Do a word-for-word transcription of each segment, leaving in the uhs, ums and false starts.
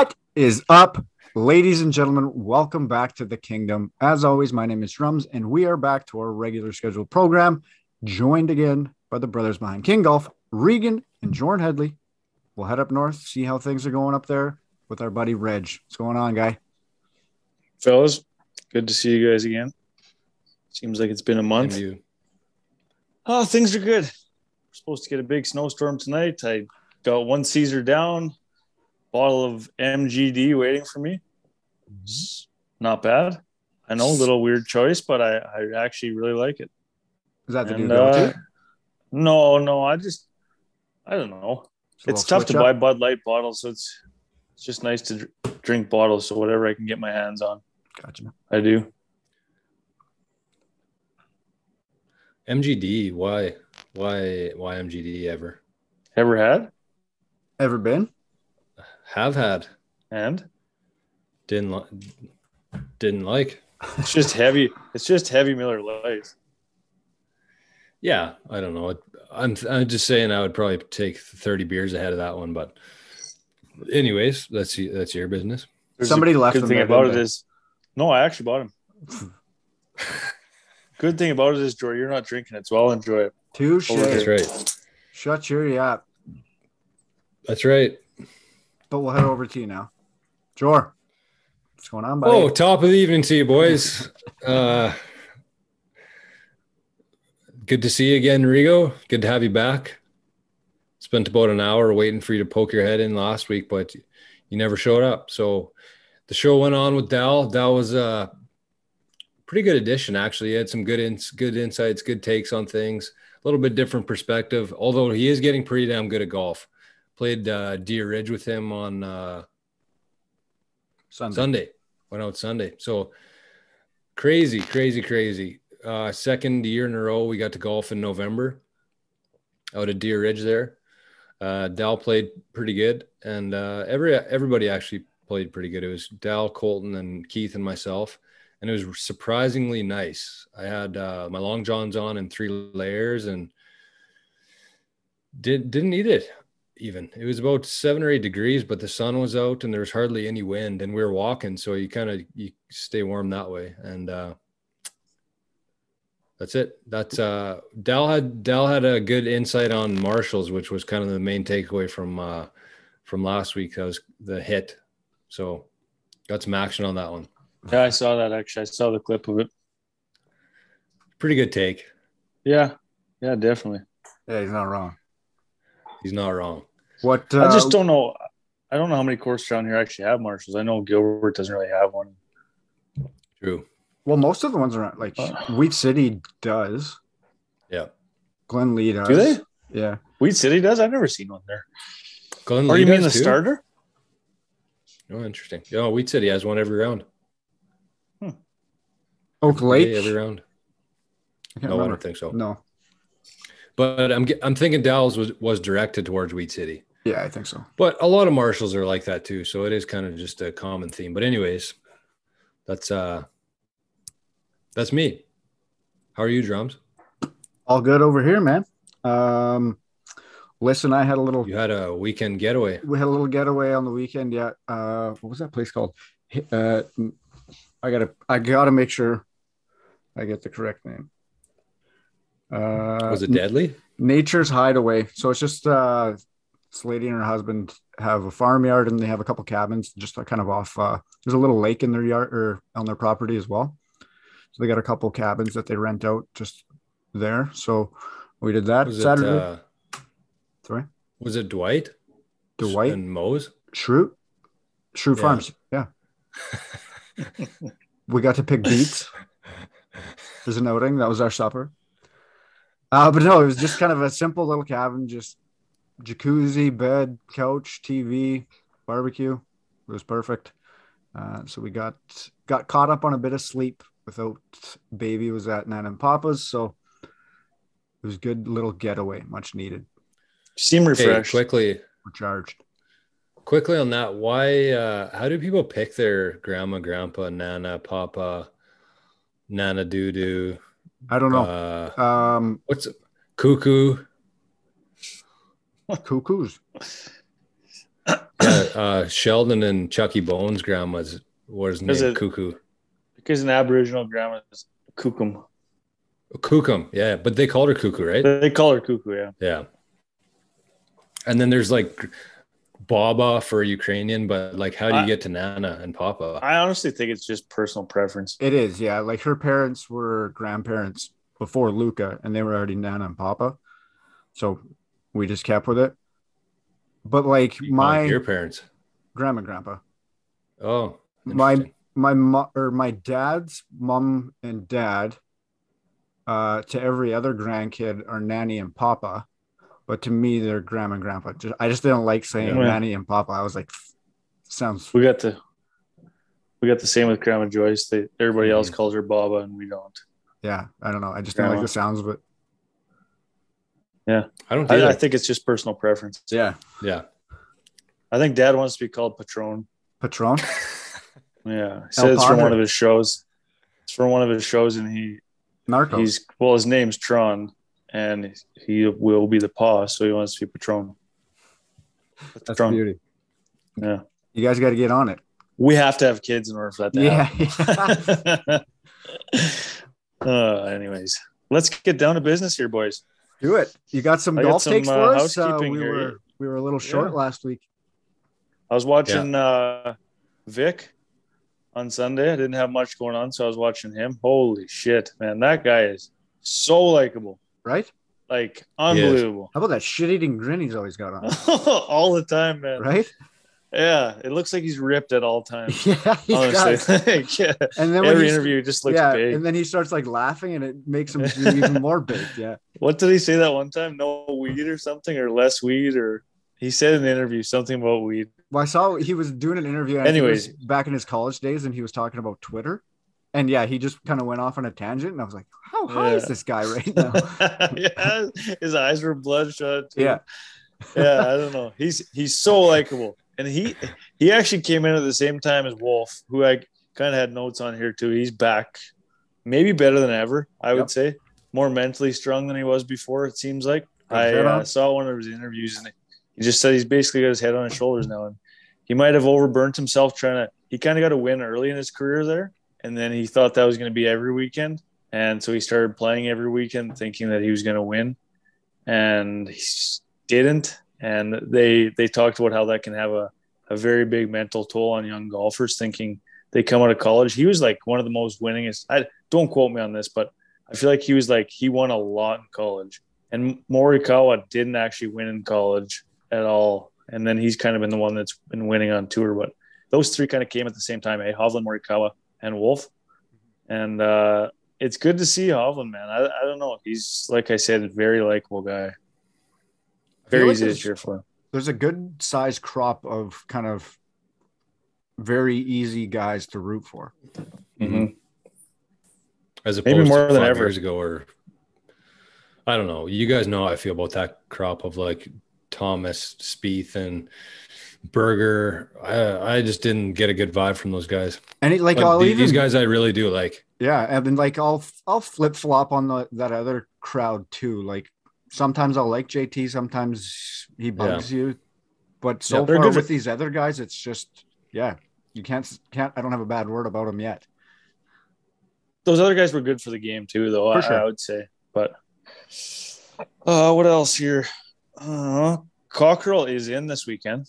What is up, ladies and gentlemen? Welcome back to the kingdom. As always, my name is Drums, and we are back to our regular scheduled program, joined again by the brothers behind King Golf, Regan and Jordan Headley. We'll head up north, see how things are going up there with our buddy Reg. What's going on, guy? Fellas, good to see you guys again. Seems like it's been a month. You. Oh, things are good. We're supposed to get a big snowstorm tonight. I got one Caesar down. Bottle of M G D waiting for me. Mm-hmm. Not bad. I know, a little weird choice, but I, I actually really like it. Is that the and, new go-to? Uh, no, no. I just, I don't know. It's, it's tough to up. buy Bud Light bottles, so it's it's just nice to dr- drink bottles. So whatever I can get my hands on, gotcha. I do. M G D. Why? Why? Why M G D ever? Ever had? Ever been? Have had. And? Didn't li- didn't like. It's just heavy. It's just heavy Miller Lite. Yeah, I don't know. I'm I'm just saying I would probably take thirty beers ahead of that one, but anyways, that's that's your business. There's Somebody left good them thing there, about it they? is No, I actually bought him. Good thing about it is, Joy, you're not drinking it, so I'll enjoy it. Touche. That's right. Shut your yap. That's right. But we'll head over to you now. Sure. What's going on, buddy? Oh, top of the evening to you, boys. Uh, good to see you again, Rigo. Good to have you back. Spent about an hour waiting for you to poke your head in last week, but you never showed up. So the show went on with Dal. Dal was a pretty good addition, actually. He had some good, ins- good insights, good takes on things. A little bit different perspective, although he is getting pretty damn good at golf. Played uh, Deer Ridge with him on uh, Sunday. Sunday. Went out Sunday. So crazy, crazy, crazy. Uh, second year in a row, we got to golf in November out at Deer Ridge there. Uh, Dal played pretty good. And uh, every everybody actually played pretty good. It was Dal, Colton, and Keith and myself. And it was surprisingly nice. I had uh, my long johns on in three layers and did, didn't need it. Even it was about seven or eight degrees, but the sun was out and there was hardly any wind and we were walking. So you kind of, you stay warm that way. And, uh, that's it. That's, uh, Dal had, Dal had a good insight on Marshalls, which was kind of the main takeaway from, uh, from last week. That was the hit. So got some action on that one. Yeah. I saw that. Actually. I saw the clip of it. Pretty good take. Yeah. Yeah, definitely. Yeah. He's not wrong. He's not wrong. What uh, I just don't know. I don't know how many courses around here actually have Marshalls. I know Gilbert doesn't really have one. True. Well, most of the ones around, like uh, Wheat City does. Yeah. Glen Lee does. Do they? Yeah. Wheat City does? I've never seen one there. Glen Lee. Or you mean the too? starter? Oh, interesting. Yeah, Wheat City has one every round. Hmm. Oak Lake? Yeah, every round. I no, remember. I don't think so. No. But I'm I'm thinking Dallas was, was directed towards Wheat City. Yeah, I think so. But a lot of Marshalls are like that too, so it is kind of just a common theme. But anyways, that's uh, that's me. How are you, Drums? All good over here, man. Um, listen, I had a little. You had a weekend getaway. We had a little getaway on the weekend. Yeah. Uh, what was that place called? Uh, I gotta I gotta make sure I get the correct name. Uh, was it deadly? Nature's Hideaway. So it's just uh, this lady and her husband have a farmyard and they have a couple cabins just kind of off. Uh, there's a little lake in their yard or on their property as well. So they got a couple cabins that they rent out just there. So we did that was Saturday. It, uh, Sorry, was it Dwight? Dwight and Mose? Shrew, Shrew yeah. Farms. Yeah. We got to pick beets. There's an outing. That was our supper. Uh, but no, it was just kind of a simple little cabin, just jacuzzi, bed, couch, T V, barbecue. It was perfect. Uh, so we got got caught up on a bit of sleep without baby was at Nana and Papa's. So it was a good little getaway, much needed. Seem refreshed. Hey, quickly. Recharged. Quickly on that, why, uh, how do people pick their grandma, grandpa, Nana, Papa, Nana doo-doo? I don't know. Uh, um, what's it? Cuckoo? What cuckoos? uh, Sheldon and Chucky Bones' grandma's was named it, Cuckoo. Because an Aboriginal grandma is Kukum. Kukum, yeah. But they called her Cuckoo, right? They call her Cuckoo, yeah. Yeah. And then there's like Baba for Ukrainian, but like how do you I, get to Nana and Papa? I honestly think it's just personal preference. It is, yeah. Like her parents were grandparents before Luca, and they were already Nana and Papa. So we just kept with it. But like my... Your parents? Grandma and Grandpa. Oh. My... My mom or my dad's mom and dad uh, to every other grandkid are Nanny and Papa, but to me they're Grandma and Grandpa. Just, I just didn't like saying yeah, Nanny and Papa. I was like, sounds. We got the we got the same with Grandma Joyce. They, everybody else calls her Baba, and we don't. Yeah, I don't know. I just Grandma. don't like the sounds of it. Yeah, I don't. I, I think it's just personal preference. Yeah, yeah. I think Dad wants to be called Patron. Patron. Yeah, he said it's from one of his shows. It's from one of his shows, and he, Narcos. He's well, his name's Tron, and he will be the paw, so he wants to be Patron. That's Tron. Beauty. Yeah, you guys got to get on it. We have to have kids in order for that to yeah, happen. Yeah. uh, anyways, let's get down to business here, boys. Do it. You got some I golf got some, takes uh, for us? Uh, we here. were we were a little short yeah. last week. I was watching yeah. uh, Vic. On Sunday, I didn't have much going on, so I was watching him. Holy shit, man. That guy is so likable. Right? Like, unbelievable. How about that shit-eating grin he's always got on? All the time, man. Right? Yeah. It looks like he's ripped at all times. Yeah, he honestly. Like, yeah. And then every interview just looks yeah, big. And then he starts, like, laughing, and it makes him even more big. Yeah. What did he say that one time? No weed or something, or less weed, or... He said in the interview something about weed. Well, I saw he was doing an interview anyways back in his college days, and he was talking about Twitter. And yeah, he just kind of went off on a tangent, and I was like, how high yeah. is this guy right now? Yeah, his eyes were bloodshot too. Yeah. Yeah, I don't know. He's he's so likable. And he he actually came in at the same time as Wolf, who I kind of had notes on here too. He's back maybe better than ever, I would yep. say. More mentally strong than he was before, it seems like. I uh, saw one of his interviews, and he just said he's basically got his head on his shoulders now, and he might have overburnt himself trying to. He kind of got a win early in his career there, and then he thought that was going to be every weekend, and so he started playing every weekend thinking that he was going to win, and he didn't. And they they talked about how that can have a a very big mental toll on young golfers thinking they come out of college. He was like one of the most winningest. I don't quote me on this, but I feel like he was like he won a lot in college, and Morikawa didn't actually win in college at all, and then he's kind of been the one that's been winning on tour. But those three kind of came at the same time, eh? Hovland, Morikawa, and Wolf. And uh, it's good to see Hovland, man. I, I don't know. He's, like I said, a very likable guy. Very like easy to cheer for. There's a good size crop of kind of very easy guys to root for. Mm-hmm. As opposed Maybe more to than five ever. years ago, or I don't know. You guys know how I feel about that crop of like Thomas, Spieth, and Berger. I, I just didn't get a good vibe from those guys. And it, like all the, these guys, I really do like. Yeah, I mean, like I'll I'll flip flop on the, that other crowd too. Like sometimes I'll like J T, sometimes he bugs yeah. you. But so yeah, far good. with these other guys, it's just yeah, you can't can't. I don't have a bad word about them yet. Those other guys were good for the game too, though. I, sure. I would say, but uh, what else here? Uh, Cockrell is in this weekend.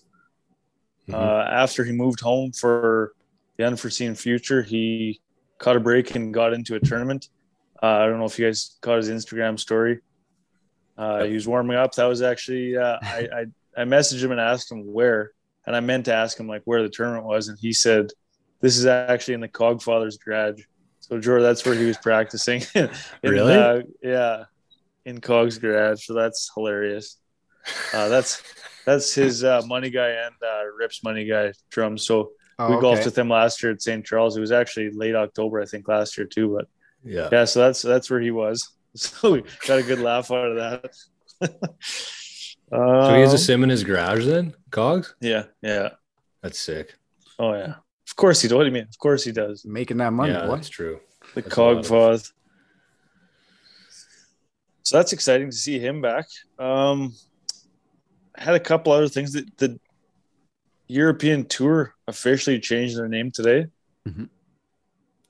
Mm-hmm. Uh, after he moved home for the unforeseen future, he caught a break and got into a tournament. Uh, I don't know if you guys caught his Instagram story. Uh, he was warming up. That was actually uh, I, I I messaged him and asked him where, and I meant to ask him like where the tournament was, and he said this is actually in the Cogfather's garage. So Jordan, that's where he was practicing. in, really? Uh, yeah, in Cog's garage. So that's hilarious. Uh, that's that's his uh, money guy and uh, Rip's money guy, Drums. So oh, we golfed okay. with him last year at Saint Charles. It was actually late October, I think, last year too. But yeah, yeah. So that's that's where he was. So we got a good laugh out of that. um, so he has a sim in his garage then, Cogs? Yeah, yeah. That's sick. Oh yeah, of course he does. What do you mean? Of course he does. Making that money. Yeah, boy. That's true. The Cogfather. So that's exciting to see him back. Um, had a couple other things that the European Tour officially changed their name today mm-hmm.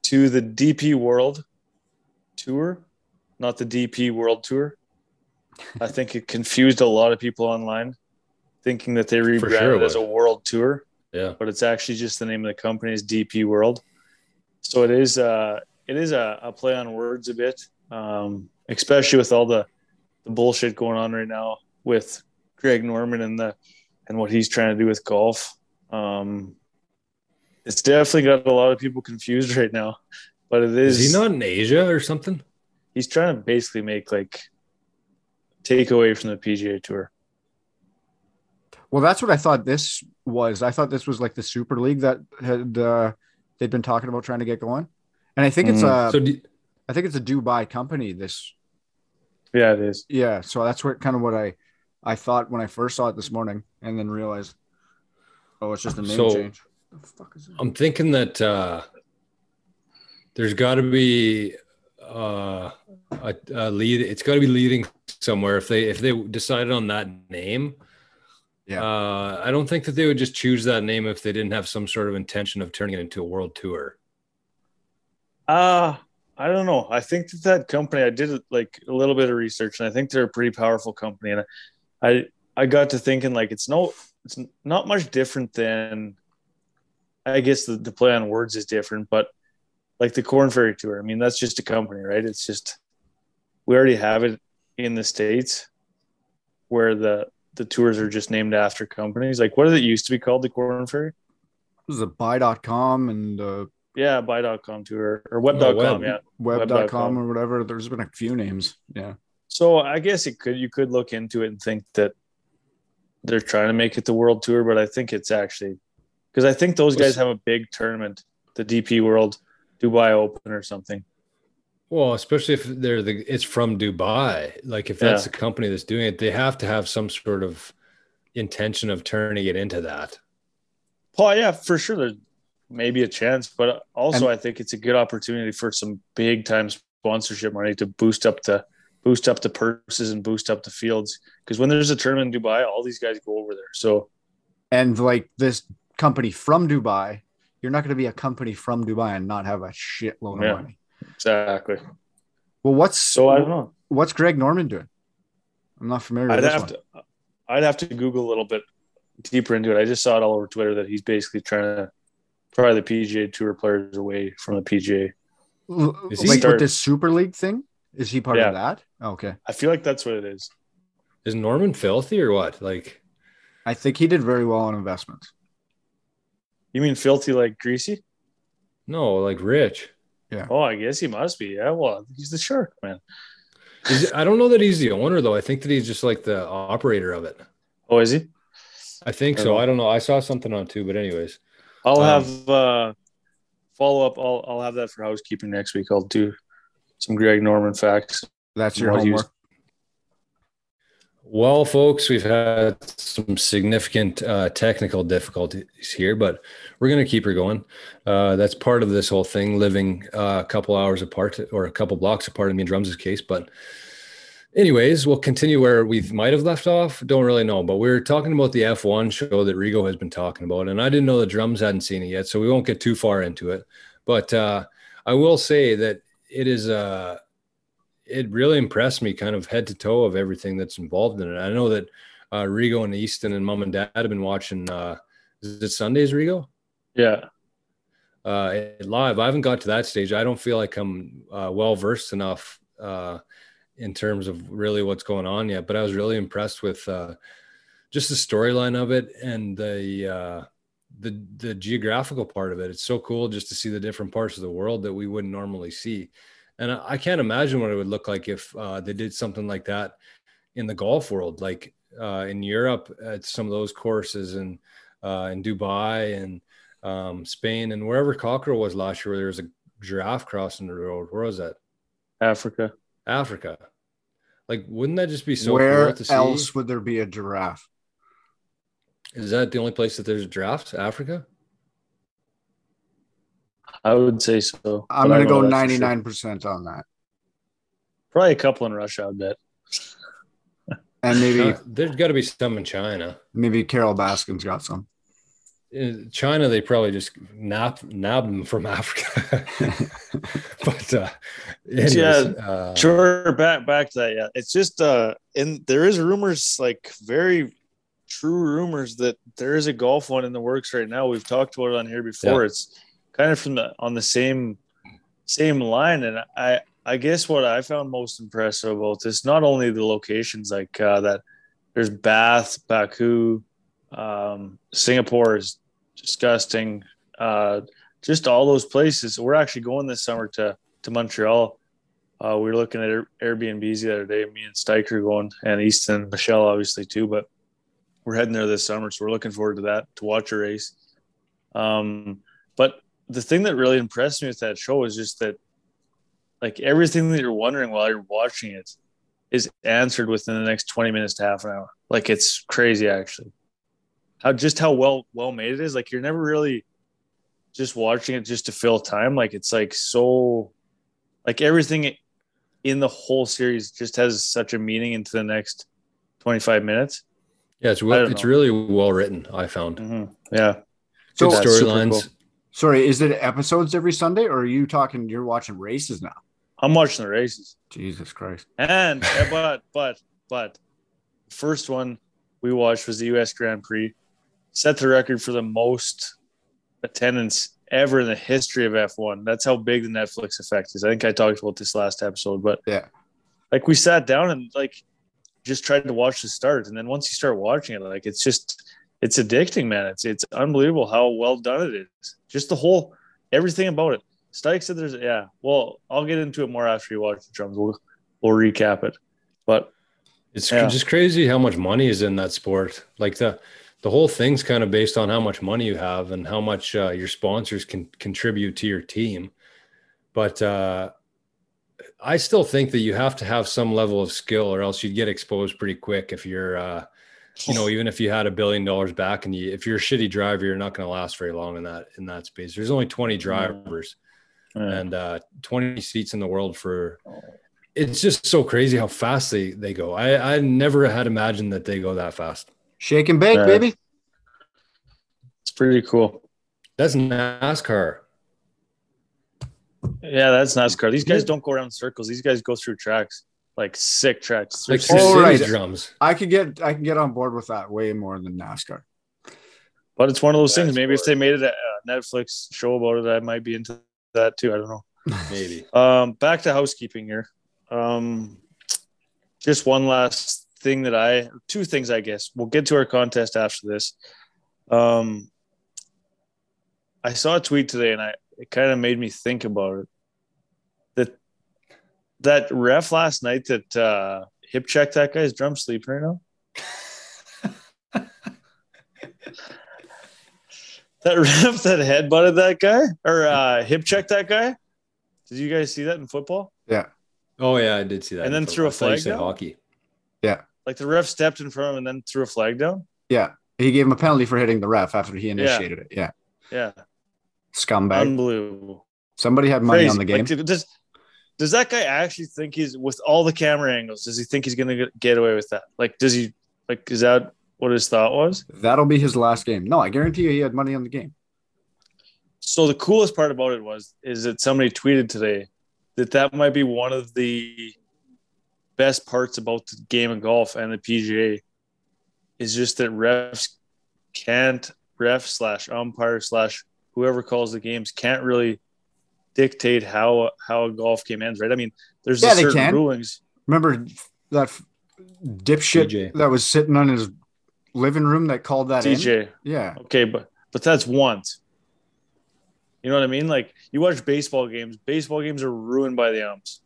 to the D P World Tour, not the D P World Tour. I think it confused a lot of people online, thinking that they rebranded sure it as a World Tour. Yeah, but it's actually just the name of the company is D P World. So it is uh, it is a, a play on words a bit, um, especially with all the, the bullshit going on right now with Greg Norman and the and what he's trying to do with golf. Um, it's definitely got a lot of people confused right now. But it is, is he not in Asia or something? He's trying to basically make like take away from the P G A Tour. Well, that's what I thought this was. I thought this was like the Super League that had uh, they've been talking about trying to get going, and I think mm-hmm. it's a, so do, I think it's a Dubai company. This, yeah, it is. Yeah, so that's what kind of what I, I thought when I first saw it this morning, and then realized, oh, it's just a name so change. What the fuck is that? I'm thinking that uh, there's got to be uh, a, a lead. It's got to be leading somewhere. If they if they decided on that name. Yeah. Uh, I don't think that they would just choose that name if they didn't have some sort of intention of turning it into a world tour. Uh, I don't know. I think that that company, I did like a little bit of research and I think they're a pretty powerful company. And I, I, I got to thinking like, it's no, it's not much different than, I guess the, the play on words is different, but like the Corn Ferry Tour, I mean, that's just a company, right? It's just, we already have it in the States where the, the tours are just named after companies. Like what did it used to be called? The Corn Ferry? It was a buy dot com and uh yeah, buy dot com tour or web dot com. Oh, web. Yeah. web dot com or whatever. There's been a few names. Yeah. So I guess it could, you could look into it and think that they're trying to make it the world tour, but I think it's actually, cause I think those guys have a big tournament, the D P World Dubai Open or something. Well, especially if they're the it's from Dubai. Like if that's yeah. the company that's doing it, they have to have some sort of intention of turning it into that. Well, yeah, for sure, there's maybe a chance, but also and, I think it's a good opportunity for some big time sponsorship money to boost up the boost up the purses and boost up the fields. Because when there's a tournament in Dubai, all these guys go over there. So, and like this company from Dubai, you're not going to be a company from Dubai and not have a shitload yeah. of money. Exactly. Well, what's so I don't know. What's Greg Norman doing? I'm not familiar. I'd with this have one. to. I'd have to Google a little bit deeper into it. I just saw it all over Twitter that he's basically trying to pry the P G A Tour players away from the P G A. Is he like start, with this Super League thing? Is he part yeah. of that? Oh, okay. I feel like that's what it is. Is Norman filthy or what? Like, I think he did very well on investments. You mean filthy like greasy? No, like rich. Yeah. Oh, I guess he must be. Yeah. Well, he's the shark, man. Is, I don't know that he's the owner, though. I think that he's just like the operator of it. Oh, is he? I think I so. Know. I don't know. I saw something on too, but anyways, I'll um, have uh, follow up. I'll I'll have that for housekeeping next week. I'll do some Greg Norman facts. That's your homework. Use. Well, folks, we've had some significant uh, technical difficulties here, but we're going to keep her going. Uh, that's part of this whole thing, living uh, a couple hours apart or a couple blocks apart in me and Drums' case. But anyways, we'll continue where we might have left off. Don't really know, but we were talking about the F one show that Rigo has been talking about, and I didn't know that Drums hadn't seen it yet, so we won't get too far into it. But uh, I will say that it is a uh, it really impressed me kind of head to toe of everything that's involved in it. I know that uh, Rigo and Easton and mom and dad have been watching, uh, is it Sundays, Rigo? Yeah. Uh, live. I haven't got to that stage. I don't feel like I'm uh, well-versed enough uh, in terms of really what's going on yet, but I was really impressed with uh, just the storyline of it and the, uh, the, the geographical part of it. It's so cool just to see the different parts of the world that we wouldn't normally see. And I can't imagine what it would look like if uh, they did something like that in the golf world, like uh, in Europe at some of those courses and uh, in Dubai and um, Spain and wherever Cockrell was last year, where there was a giraffe crossing the road. Where was that? Africa. Africa. Like, wouldn't that just be so where cool to see? Where else would there be a giraffe? Is that the only place that there's giraffes? Africa? I would say so. I'm going to go ninety-nine percent sure. on that. Probably a couple in Russia, I bet. And maybe uh, there's got to be some in China. Maybe Carol Baskin's got some. China, they probably just knob, knob them from Africa. But uh, anyways, yeah, uh, sure. Back back to that. Yeah, it's just uh, and there is rumors, like very true rumors, that there is a golf one in the works right now. We've talked about it on here before. Yeah. It's kind of from the on the same same line, and I I guess what I found most impressive about this, not only the locations, like uh, that there's Bath, Baku, um, Singapore is disgusting, uh just all those places. We're actually going this summer to to Montreal. Uh we were looking at Air- Airbnbs the other day. Me and Stike are going, and Easton, Michelle obviously too, but we're heading there this summer, so we're looking forward to that, to watch a race. Um but the thing that really impressed me with that show is just that, like, everything that you're wondering while you're watching it is answered within the next twenty minutes to half an hour. Like, it's crazy actually how just how well well made it is. Like, you're never really just watching it just to fill time. Like, it's like so, like, everything in the whole series just has such a meaning into the next twenty-five minutes. Yeah, it's well, it's know. really well written, I found. Mm-hmm. Yeah, so storylines. Cool. Sorry, is it episodes every Sunday, or are you talking? You're watching races now. I'm watching the races. Jesus Christ! And but but but the first one we watched was the U S Grand Prix. Set the record for the most attendance ever in the history of F one. That's how big the Netflix effect is. I think I talked about this last episode, but yeah, like, we sat down and like just tried to watch the start, and then once you start watching it, like, it's just, it's addicting, man. It's it's unbelievable how well done it is. Just the whole, everything about it. Stike said there's, yeah, well, I'll get into it more after you watch the Drums. We'll, we'll recap it. But it's yeah. just crazy how much money is in that sport. Like, the The whole thing's kind of based on how much money you have and how much uh, your sponsors can contribute to your team. But uh, I still think that you have to have some level of skill, or else you'd get exposed pretty quick. If you're, uh, you know, even if you had a billion dollars back, and you, if you're a shitty driver, you're not going to last very long in that in that space. There's only twenty drivers yeah. and uh, twenty seats in the world for. It's just so crazy how fast they they go. I I never had imagined that they go that fast. Shake and bake, uh, baby. It's pretty cool. That's NASCAR. Yeah, that's NASCAR. These guys don't go around circles. These guys go through tracks, like sick tracks. Like all right, Drums. I could get, I can get on board with that way more than NASCAR. But it's one of those that's things. Maybe boring. If they made it a Netflix show about it, I might be into that too. I don't know. Maybe. Um, back to housekeeping here. Um, just one last. thing that I two things I guess we'll get to our contest after this. um I saw a tweet today, and I it kind of made me think about it, that that ref last night that uh hip checked that guy's drum sleep right now. That ref that headbutted that guy, or uh hip checked that guy, did you guys see that in football? Yeah. Oh yeah, I did see that. And then threw a flag down. Hockey. Yeah. Like, the ref stepped in front of him and then threw a flag down? Yeah. He gave him a penalty for hitting the ref after he initiated it. Yeah. Yeah. Scumbag. Unbelievable. Somebody had money Crazy. on the game. Like, does, does that guy actually think he's, with all the camera angles, does he think he's going to get away with that? Like, does he, like, is that what his thought was? That'll be his last game. No, I guarantee you he had money on the game. So the coolest part about it was, is that somebody tweeted today that that might be one of the best parts about the game of golf and the P G A is just that refs can't ref slash umpire slash whoever calls the games can't really dictate how how a golf game ends, right? I mean, there's yeah, certain can. rulings. Remember that dipshit T J that was sitting on his living room that called that T J in? Yeah. Okay, but but that's once. You know what I mean? Like, you watch baseball games. Baseball games are ruined by the umps.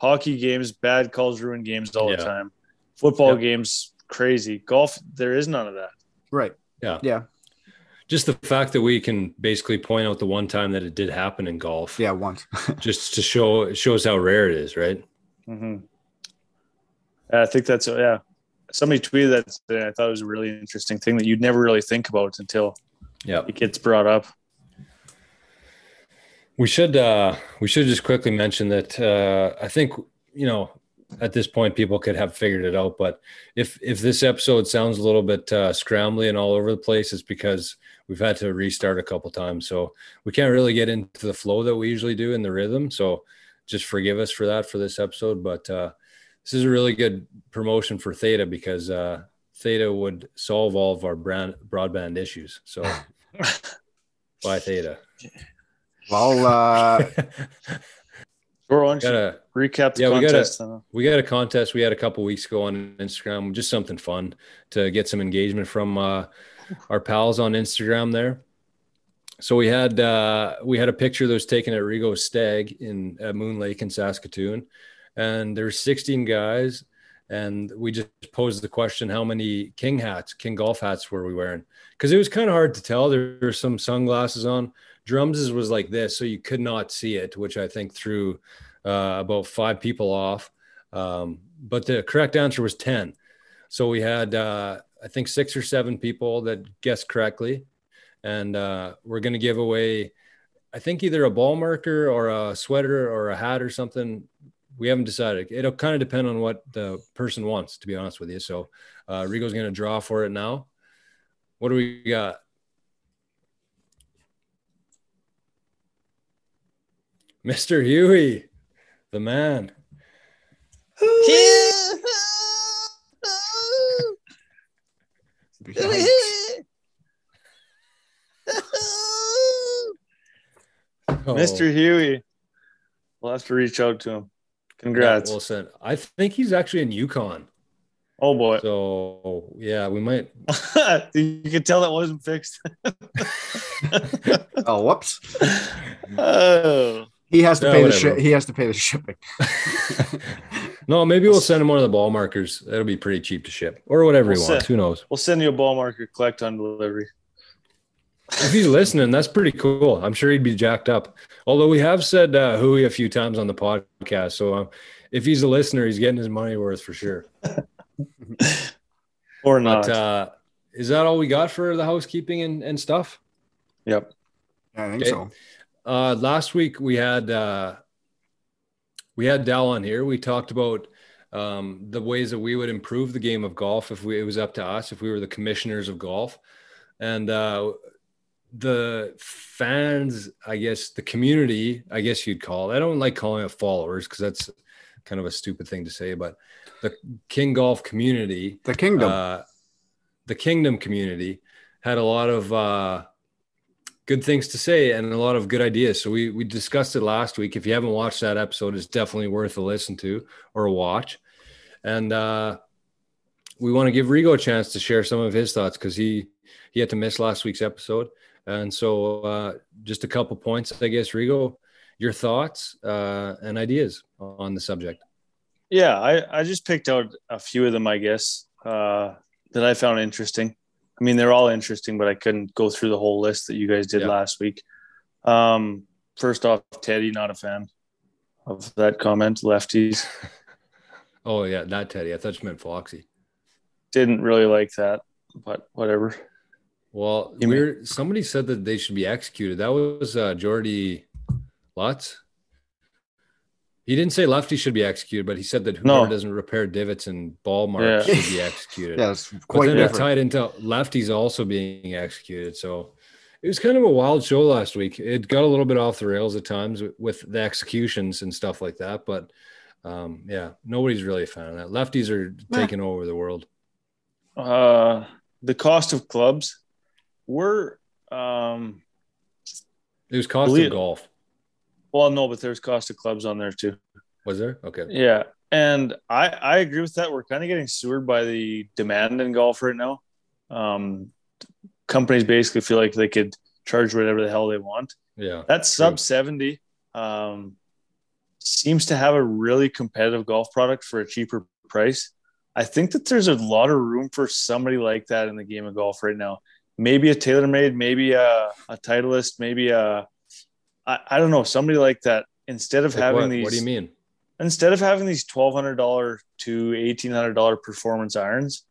Hockey games, bad calls ruin games all yeah. the time. Football yeah. games, crazy. Golf, there is none of that. Right. Yeah. Yeah. Just the fact that we can basically point out the one time that it did happen in golf. Yeah, once. Just to show, it shows how rare it is, right? Mm-hmm. I think that's, yeah. Somebody tweeted that today. I thought it was a really interesting thing that you'd never really think about until yeah. it gets brought up. We should uh, we should just quickly mention that uh, I think, you know, at this point, people could have figured it out. But if if this episode sounds a little bit uh, scrambly and all over the place, it's because we've had to restart a couple times. So we can't really get into the flow that we usually do in the rhythm. So just forgive us for that for this episode. But uh, this is a really good promotion for Theta, because uh, Theta would solve all of our brand, broadband issues. So buy Theta. Well, uh... Sure, why don't you gotta, recap the yeah, contest? We got, a, we got a contest we had a couple weeks ago on Instagram, just something fun to get some engagement from uh, our pals on Instagram there. So we had uh, we had a picture that was taken at Rigo's Stag in at Moon Lake in Saskatoon, and there's sixteen guys, and we just posed the question, how many King hats, King Golf hats were we wearing? Because it was kind of hard to tell. There were some sunglasses on. Drums was like this, so you could not see it, which I think threw uh, about five people off. Um, but the correct answer was ten. So we had, uh, I think, six or seven people that guessed correctly. And uh, we're going to give away, I think, either a ball marker or a sweater or a hat or something. We haven't decided. It'll kind of depend on what the person wants, to be honest with you. So uh, Rigo's going to draw for it now. What do we got? Mister Huey, the man. Mister Huey. We'll have to reach out to him. Congrats. Yeah, Wilson. I think he's actually in Yukon. Oh, boy. So, yeah, we might. You could tell that wasn't fixed. Oh, whoops. Oh. He has to yeah, pay whatever. the shi- he has to pay the shipping. No, maybe we'll send him one of the ball markers. That'll be pretty cheap to ship, or whatever we'll he wants. Send, Who knows? We'll send you a ball marker, collect on delivery. If he's listening, that's pretty cool. I'm sure he'd be jacked up. Although we have said uh, hooey a few times on the podcast, so um, if he's a listener, he's getting his money worth for sure. Or not. But, uh, is that all we got for the housekeeping and, and stuff? Yep. Yeah, I think okay. so. Uh, last week we had uh, we had Dal on here. We talked about um, the ways that we would improve the game of golf if we, it was up to us, if we were the commissioners of golf. And uh, the fans, I guess, the community, I guess you'd call it. I don't like calling it followers because that's kind of a stupid thing to say, but the King Golf community, the kingdom, uh, the kingdom community had a lot of uh, good things to say and a lot of good ideas. So we, we discussed it last week. If you haven't watched that episode, it's definitely worth a listen to or a watch. And uh, we want to give Rigo a chance to share some of his thoughts, because he, he had to miss last week's episode. And so uh, just a couple points, I guess, Rigo, your thoughts uh, and ideas on the subject. Yeah, I, I just picked out a few of them, I guess, uh, that I found interesting. I mean, they're all interesting, but I couldn't go through the whole list that you guys did yeah. last week. Um, first off, Teddy, not a fan of that comment, lefties. Oh, yeah, not Teddy. I thought you meant Floxy. Didn't really like that, but whatever. Well, we were, somebody said that they should be executed. That was uh, Jordy Lutz. He didn't say lefty should be executed, but he said that whoever no. doesn't repair divots and ball marks yeah. should be executed. Yeah, it's quite but then different. It tied into lefties also being executed. So it was kind of a wild show last week. It got a little bit off the rails at times with the executions and stuff like that. But um, yeah, nobody's really a fan of that. Lefties are nah. taking over the world. Uh, the cost of clubs were um, it was cost believe- of golf. Well, no, but there's cost of clubs on there too. Was there? Okay. Yeah. And I, I agree with that. We're kind of getting sewered by the demand in golf right now. Um, companies basically feel like they could charge whatever the hell they want. Yeah. That sub seventy um, seems to have a really competitive golf product for a cheaper price. I think that there's a lot of room for somebody like that in the game of golf right now. Maybe a TaylorMade, maybe a, a Titleist, maybe a I don't know, somebody like that, instead of like having what? these, what do you mean? Instead of having these twelve hundred dollars to eighteen hundred dollars performance irons,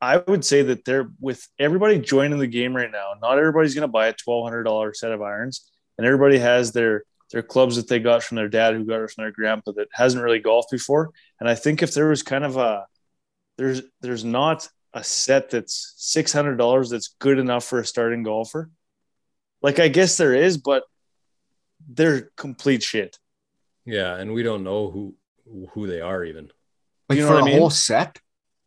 I would say that they're with everybody joining the game right now. Not everybody's going to buy a twelve hundred dollars set of irons, and everybody has their They're clubs that they got from their dad, who got it from their grandpa, that hasn't really golfed before. And I think if there was kind of a, there's there's not a set that's six hundred dollars that's good enough for a starting golfer. Like, I guess there is, but they're complete shit. Yeah, and we don't know who who they are even. Like, you know, for a I mean? whole set?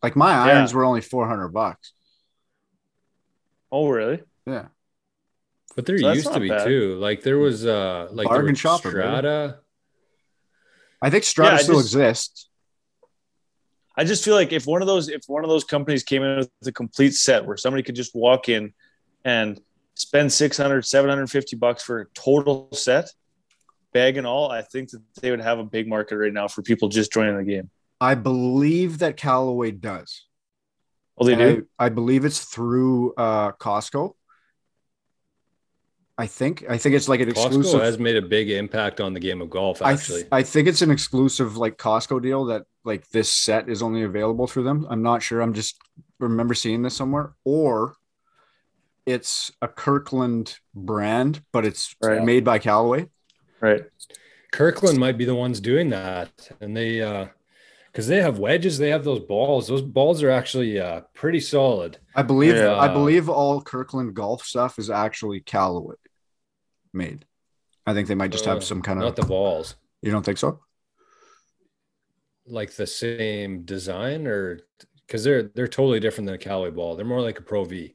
Like, my irons yeah. were only four hundred bucks. Oh, really? Yeah. But there so used to be bad. too. Like, there was uh like Bargain Shopper, Strata. Really? I think Strata yeah, still just, exists. I just feel like if one of those if one of those companies came in with a complete set where somebody could just walk in and spend six hundred, seven hundred fifty bucks for a total set, bag and all, I think that they would have a big market right now for people just joining the game. I believe that Callaway does. Oh, they and do? I, I believe it's through uh, Costco. I think. I think it's like an exclusive. Costco has made a big impact on the game of golf, actually. I, th- I think it's an exclusive like Costco deal that like this set is only available through them. I'm not sure. I'm just remember seeing this somewhere. Or it's a Kirkland brand, but it's right. made by Callaway. Right. Kirkland might be the ones doing that. And they, uh, because they have wedges, they have those balls. Those balls are actually uh, pretty solid. I believe yeah. I believe all Kirkland golf stuff is actually Callaway made. I think they might just uh, have some kind not of... Not the balls. You don't think so? Like the same design? Or because they're, they're totally different than a Callaway ball. They're more like a Pro V.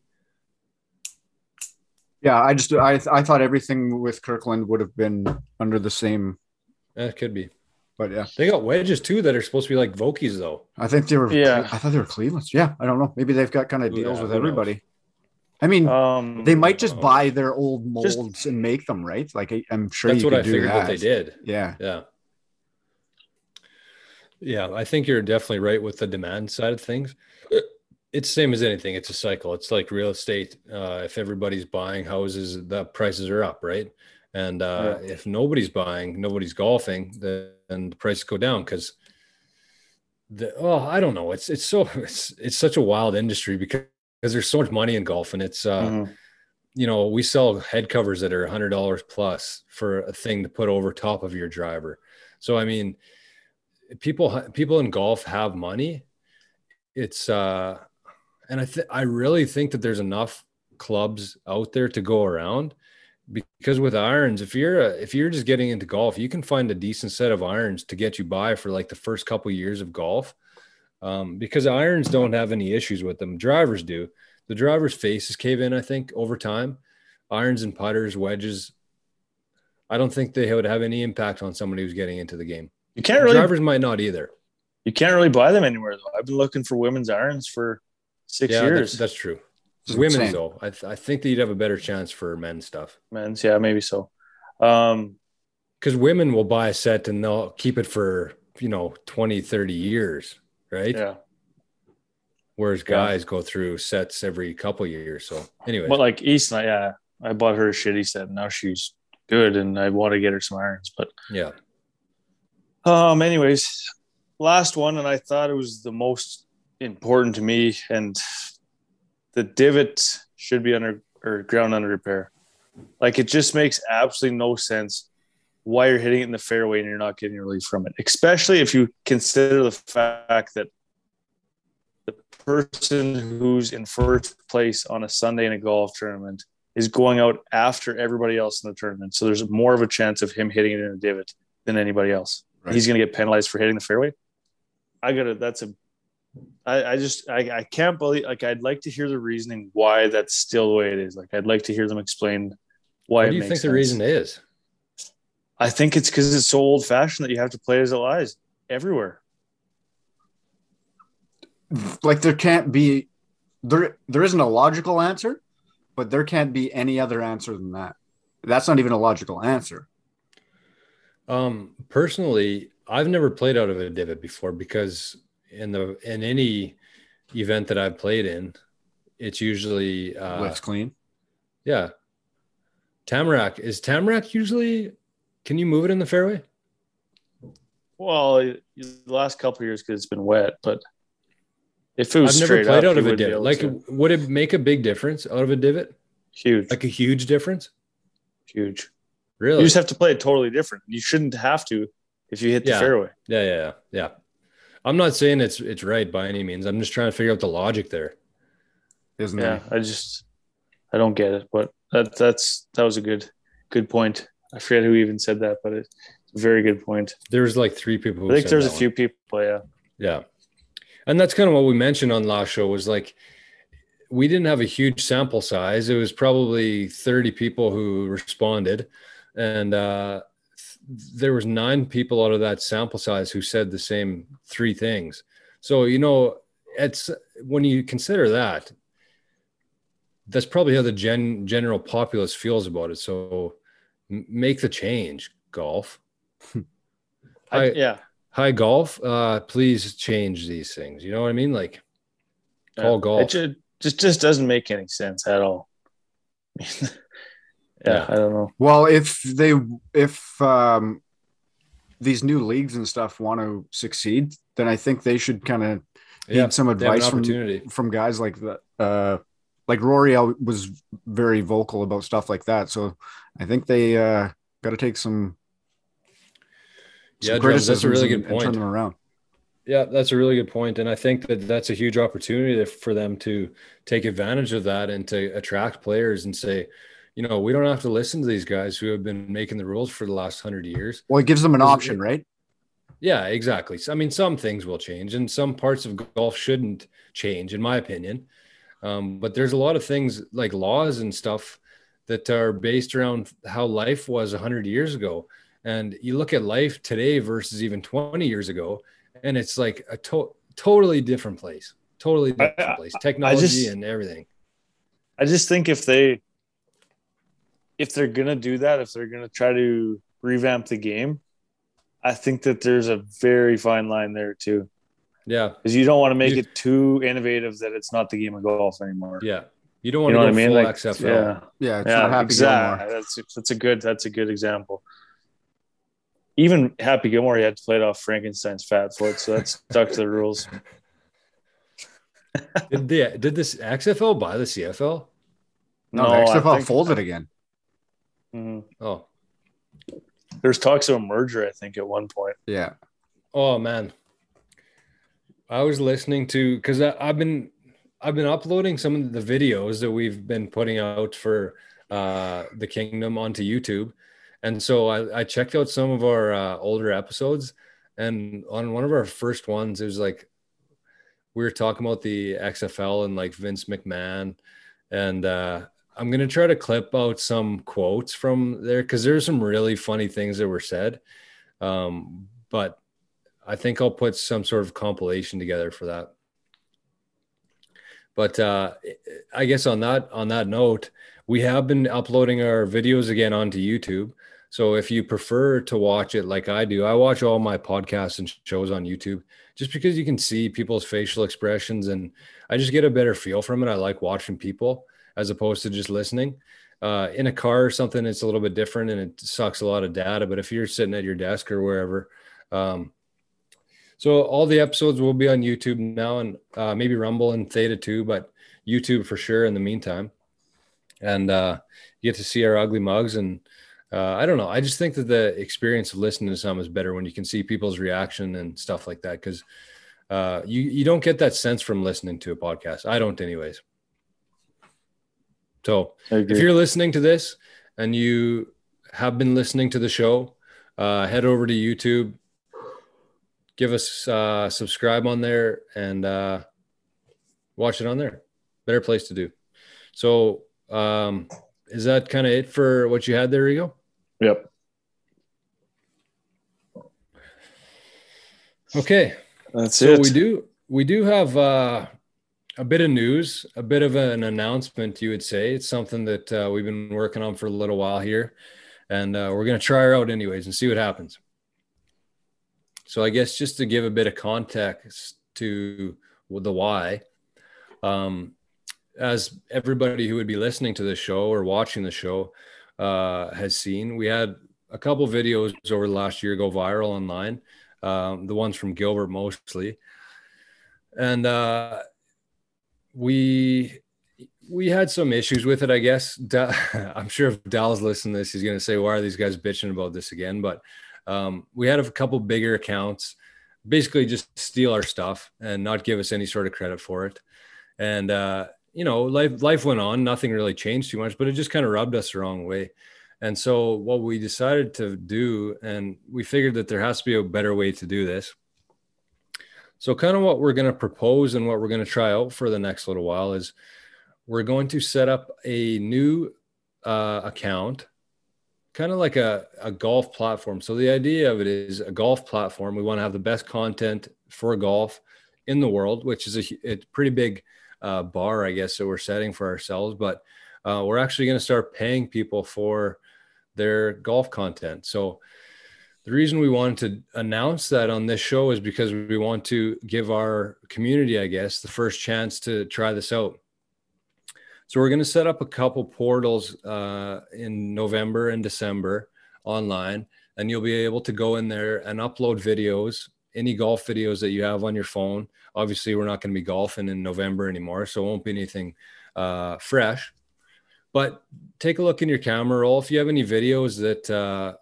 Yeah, I just I I thought everything with Kirkland would have been under the same. That could be, but yeah, they got wedges too that are supposed to be like Vokis though. I think they were. Yeah, I thought they were Cleveland's. Yeah, I don't know. Maybe they've got kind of deals yeah, with everybody. Knows? I mean, um, they might just buy their old molds just, and make them right. Like I, I'm sure that's you what I do figured that. What they did. Yeah, yeah, yeah. I think you're definitely right with the demand side of things. It's the same as anything. It's a cycle. It's like real estate. Uh, if everybody's buying houses, the prices are up, right? And uh, yeah. if nobody's buying, nobody's golfing, then the prices go down because the oh, I don't know. It's it's so it's it's such a wild industry because, because there's so much money in golf, and it's uh, mm-hmm. you know, we sell head covers that are one hundred dollars plus for a thing to put over top of your driver. So I mean, people people in golf have money. It's uh. And I th- I really think that there's enough clubs out there to go around, because with irons, if you're a, if you're just getting into golf, you can find a decent set of irons to get you by for like the first couple years of golf, um, because irons don't have any issues with them. Drivers do. The driver's faces cave in, I think, over time. Irons and putters, wedges, I don't think they would have any impact on somebody who's getting into the game. You can't really, drivers might not either. You can't really buy them anywhere though. I've been looking for women's irons for Six yeah, years. That's, that's true. It's Women's insane. though, I, th- I think that you'd have a better chance for men's stuff. Men's, yeah, maybe so. Um, because women will buy a set and they'll keep it for you know twenty, thirty years, right? Yeah. Whereas guys yeah. go through sets every couple years. So anyway, but like Easton, yeah, I bought her a shitty set. And now she's good, and I want to get her some irons, but yeah. Um. Anyways, last one, and I thought it was the most important to me, and the divot should be under or ground under repair. Like, it just makes absolutely no sense why you're hitting it in the fairway and you're not getting relief from it, especially if you consider the fact that the person who's in first place on a Sunday in a golf tournament is going out after everybody else in the tournament. So there's more of a chance of him hitting it in a divot than anybody else. Right. He's going to get penalized for hitting the fairway. I got it. That's a I, I just I, I can't believe, like, I'd like to hear the reasoning why that's still the way it is. Like, I'd like to hear them explain why. What do you think the reason is? I think it's because it's so old fashioned that you have to play as it lies everywhere. Like, there can't be there there isn't a logical answer, but there can't be any other answer than that. That's not even a logical answer. Um, personally, I've never played out of a divot before because in the in any event that I've played in, it's usually uh lifts clean. Yeah. Tamarack. Is Tamarack usually, can you move it in the fairway? Well, the last couple of years because it's been wet, but if it was I've never played up, out of a divot. Like, to. Would it make a big difference out of a divot? Huge. Like a huge difference? Huge. Really? You just have to play it totally different. You shouldn't have to if you hit the yeah. fairway. Yeah, yeah, yeah, yeah. I'm not saying it's it's right by any means. I'm just trying to figure out the logic there. Isn't yeah, it? I just I don't get it, but that that's that was a good good point. I forget who even said that, but it's a very good point. There's like three people who I think said there's a one. few people, yeah. Yeah. And that's kind of what we mentioned on last show was like we didn't have a huge sample size. It was probably thirty people who responded. And uh, th- there was nine people out of that sample size who said the same three things. So, you know, it's when you consider that, that's probably how the gen- general populace feels about it. So m- make the change, golf. Hi, I, yeah. Hi, golf. Uh, please change these things. You know what I mean? Like, call yeah, golf. It should, just just doesn't make any sense at all. Yeah, I don't know. Well, if they if um, these new leagues and stuff want to succeed, then I think they should kind of yeah, need some advice from from guys like that. Uh, like Rory was very vocal about stuff like that, so I think they uh, got to take some, some yeah, criticisms that's a really good and, point. And turn them around. Yeah, that's a really good point, and I think that that's a huge opportunity for them to take advantage of that and to attract players and say, you know, we don't have to listen to these guys who have been making the rules for the last hundred years. Well, it gives them an option, right? Yeah, exactly. I mean, some things will change and some parts of golf shouldn't change, in my opinion. Um, but there's a lot of things like laws and stuff that are based around how life was a hundred years ago. And you look at life today versus even twenty years ago, and it's like a to- totally different place, totally different place, technology I, I just, and everything. I just think if they, if they're going to do that, if they're going to try to revamp the game, I think that there's a very fine line there too. Yeah. Because you don't want to make you, it too innovative that it's not the game of golf anymore. Yeah. You don't want you know to go I mean? full like, X F L. Yeah. Yeah. It's yeah, not Happy exactly. Gilmore. That's, that's, a good, that's a good example. Even Happy Gilmore, he had to play it off Frankenstein's fat foot. So that's stuck to the rules. Did, the, did this X F L buy the C F L? No, no the X F L think, folded again. Mm-hmm. Oh, there's talks of a merger, I think, at one point. Yeah. Oh man, I was listening to because I've been I've been uploading some of the videos that we've been putting out for uh, the Kingdom onto YouTube, and so I, I checked out some of our uh, older episodes, and on one of our first ones, it was like we were talking about the X F L and like Vince McMahon, and. Uh, I'm going to try to clip out some quotes from there because there's some really funny things that were said. Um, but I think I'll put some sort of compilation together for that. But uh, I guess on that, on that note, we have been uploading our videos again onto YouTube. So if you prefer to watch it like I do, I watch all my podcasts and shows on YouTube just because you can see people's facial expressions and I just get a better feel from it. I like watching people. As opposed to just listening uh, in a car or something, it's a little bit different and it sucks a lot of data. But if you're sitting at your desk or wherever, um, so all the episodes will be on YouTube now and uh, maybe Rumble and Theta too, but YouTube for sure in the meantime. And uh, you get to see our ugly mugs. And uh, I don't know. I just think that the experience of listening to some is better when you can see people's reaction and stuff like that because uh, you, you don't get that sense from listening to a podcast. I don't anyways. So if you're listening to this and you have been listening to the show, uh, head over to YouTube, give us uh subscribe on there and uh, watch it on there. Better place to do. So um, is that kind of it for what you had there, Rigo? Yep. Okay. That's so it. So we do, we do have... Uh, A bit of news, a bit of an announcement, you would say. It's something that uh, we've been working on for a little while here, and uh, we're going to try her out anyways and see what happens. So I guess just to give a bit of context to the why, um, as everybody who would be listening to the show or watching the show uh, has seen, we had a couple videos over the last year go viral online, um, the ones from Gilbert mostly. And... uh We we had some issues with it, I guess. Da- I'm sure if Dal's listening to this, he's going to say, why are these guys bitching about this again? But um, we had a couple bigger accounts basically just steal our stuff and not give us any sort of credit for it. And, uh, you know, life, life went on. Nothing really changed too much, but it just kind of rubbed us the wrong way. And so what we decided to do, and we figured that there has to be a better way to do this. So kind of what we're going to propose and what we're going to try out for the next little while is we're going to set up a new uh, account, kind of like a, a golf platform. So the idea of it is a golf platform. We want to have the best content for golf in the world, which is a, a pretty big uh, bar, I guess, that we're setting for ourselves. But uh, we're actually going to start paying people for their golf content. So the reason we wanted to announce that on this show is because we want to give our community, I guess, the first chance to try this out. So we're going to set up a couple portals uh, in November and December online, and you'll be able to go in there and upload videos, any golf videos that you have on your phone. Obviously, we're not going to be golfing in November anymore, so it won't be anything uh, fresh. But take a look in your camera roll. If you have any videos that uh,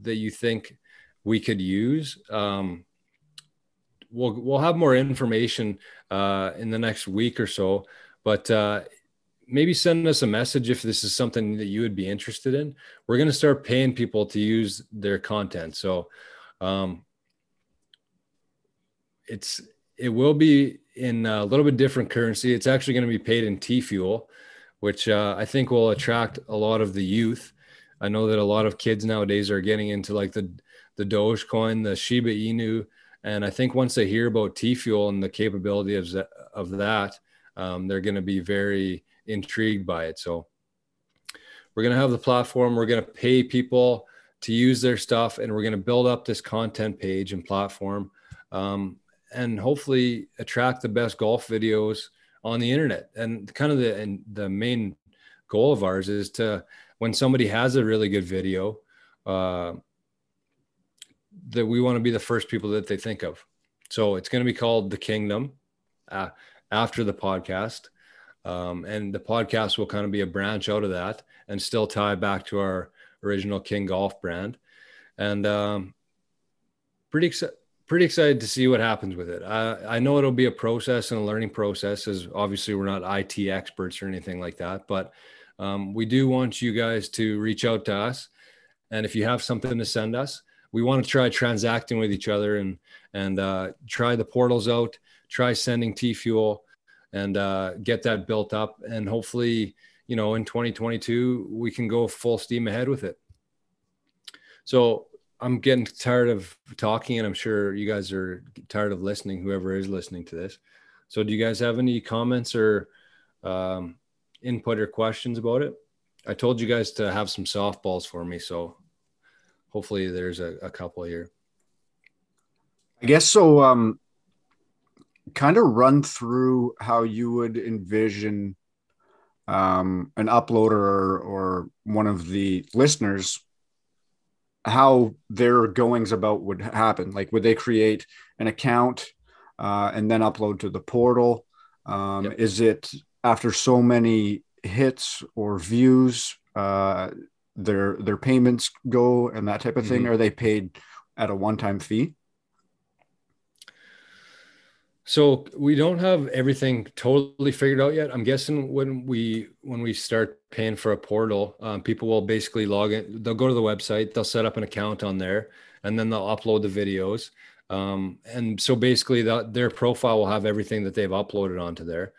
that you think we could use, um, we'll we'll have more information uh, in the next week or so. But uh, maybe send us a message if this is something that you would be interested in. We're going to start paying people to use their content. So um, it's it will be in a little bit different currency. It's actually going to be paid in T-Fuel, which uh, I think will attract a lot of the youth. I know that a lot of kids nowadays are getting into like the, the Dogecoin, the Shiba Inu. And I think once they hear about T-Fuel and the capability of, of that, um, they're going to be very intrigued by it. So we're going to have the platform. We're going to pay people to use their stuff, and we're going to build up this content page and platform, um, and hopefully attract the best golf videos on the internet. And kind of the, and the main goal of ours is to, when somebody has a really good video, uh, that we want to be the first people that they think of. So it's going to be called The Kingdom, uh, after the podcast. Um, and the podcast will kind of be a branch out of that and still tie back to our original King Golf brand. And um, pretty, exci- pretty excited to see what happens with it. I, I know it'll be a process and a learning process, as obviously we're not I T experts or anything like that, but um, we do want you guys to reach out to us. And if you have something to send us, we want to try transacting with each other and, and uh, try the portals out, try sending T-Fuel, and uh, get that built up. And hopefully, you know, in twenty twenty-two, we can go full steam ahead with it. So I'm getting tired of talking, and I'm sure you guys are tired of listening, whoever is listening to this. So do you guys have any comments or um, input or questions about it? I told you guys to have some softballs for me, so hopefully there's a, a couple here. I guess so. Um... Kind of run through how you would envision um, an uploader or, or one of the listeners, how their goings about would happen. Like, would they create an account uh, and then upload to the portal? Um, yep. Is it after so many hits or views, uh, their their payments go and that type of mm-hmm. thing? Are they paid at a one-time fee? So we don't have everything totally figured out yet. I'm guessing when we when we start paying for a portal, um, people will basically log in. They'll go to the website. They'll set up an account on there, and then they'll upload the videos. Um, and so basically, the, their profile will have everything that they've uploaded onto there.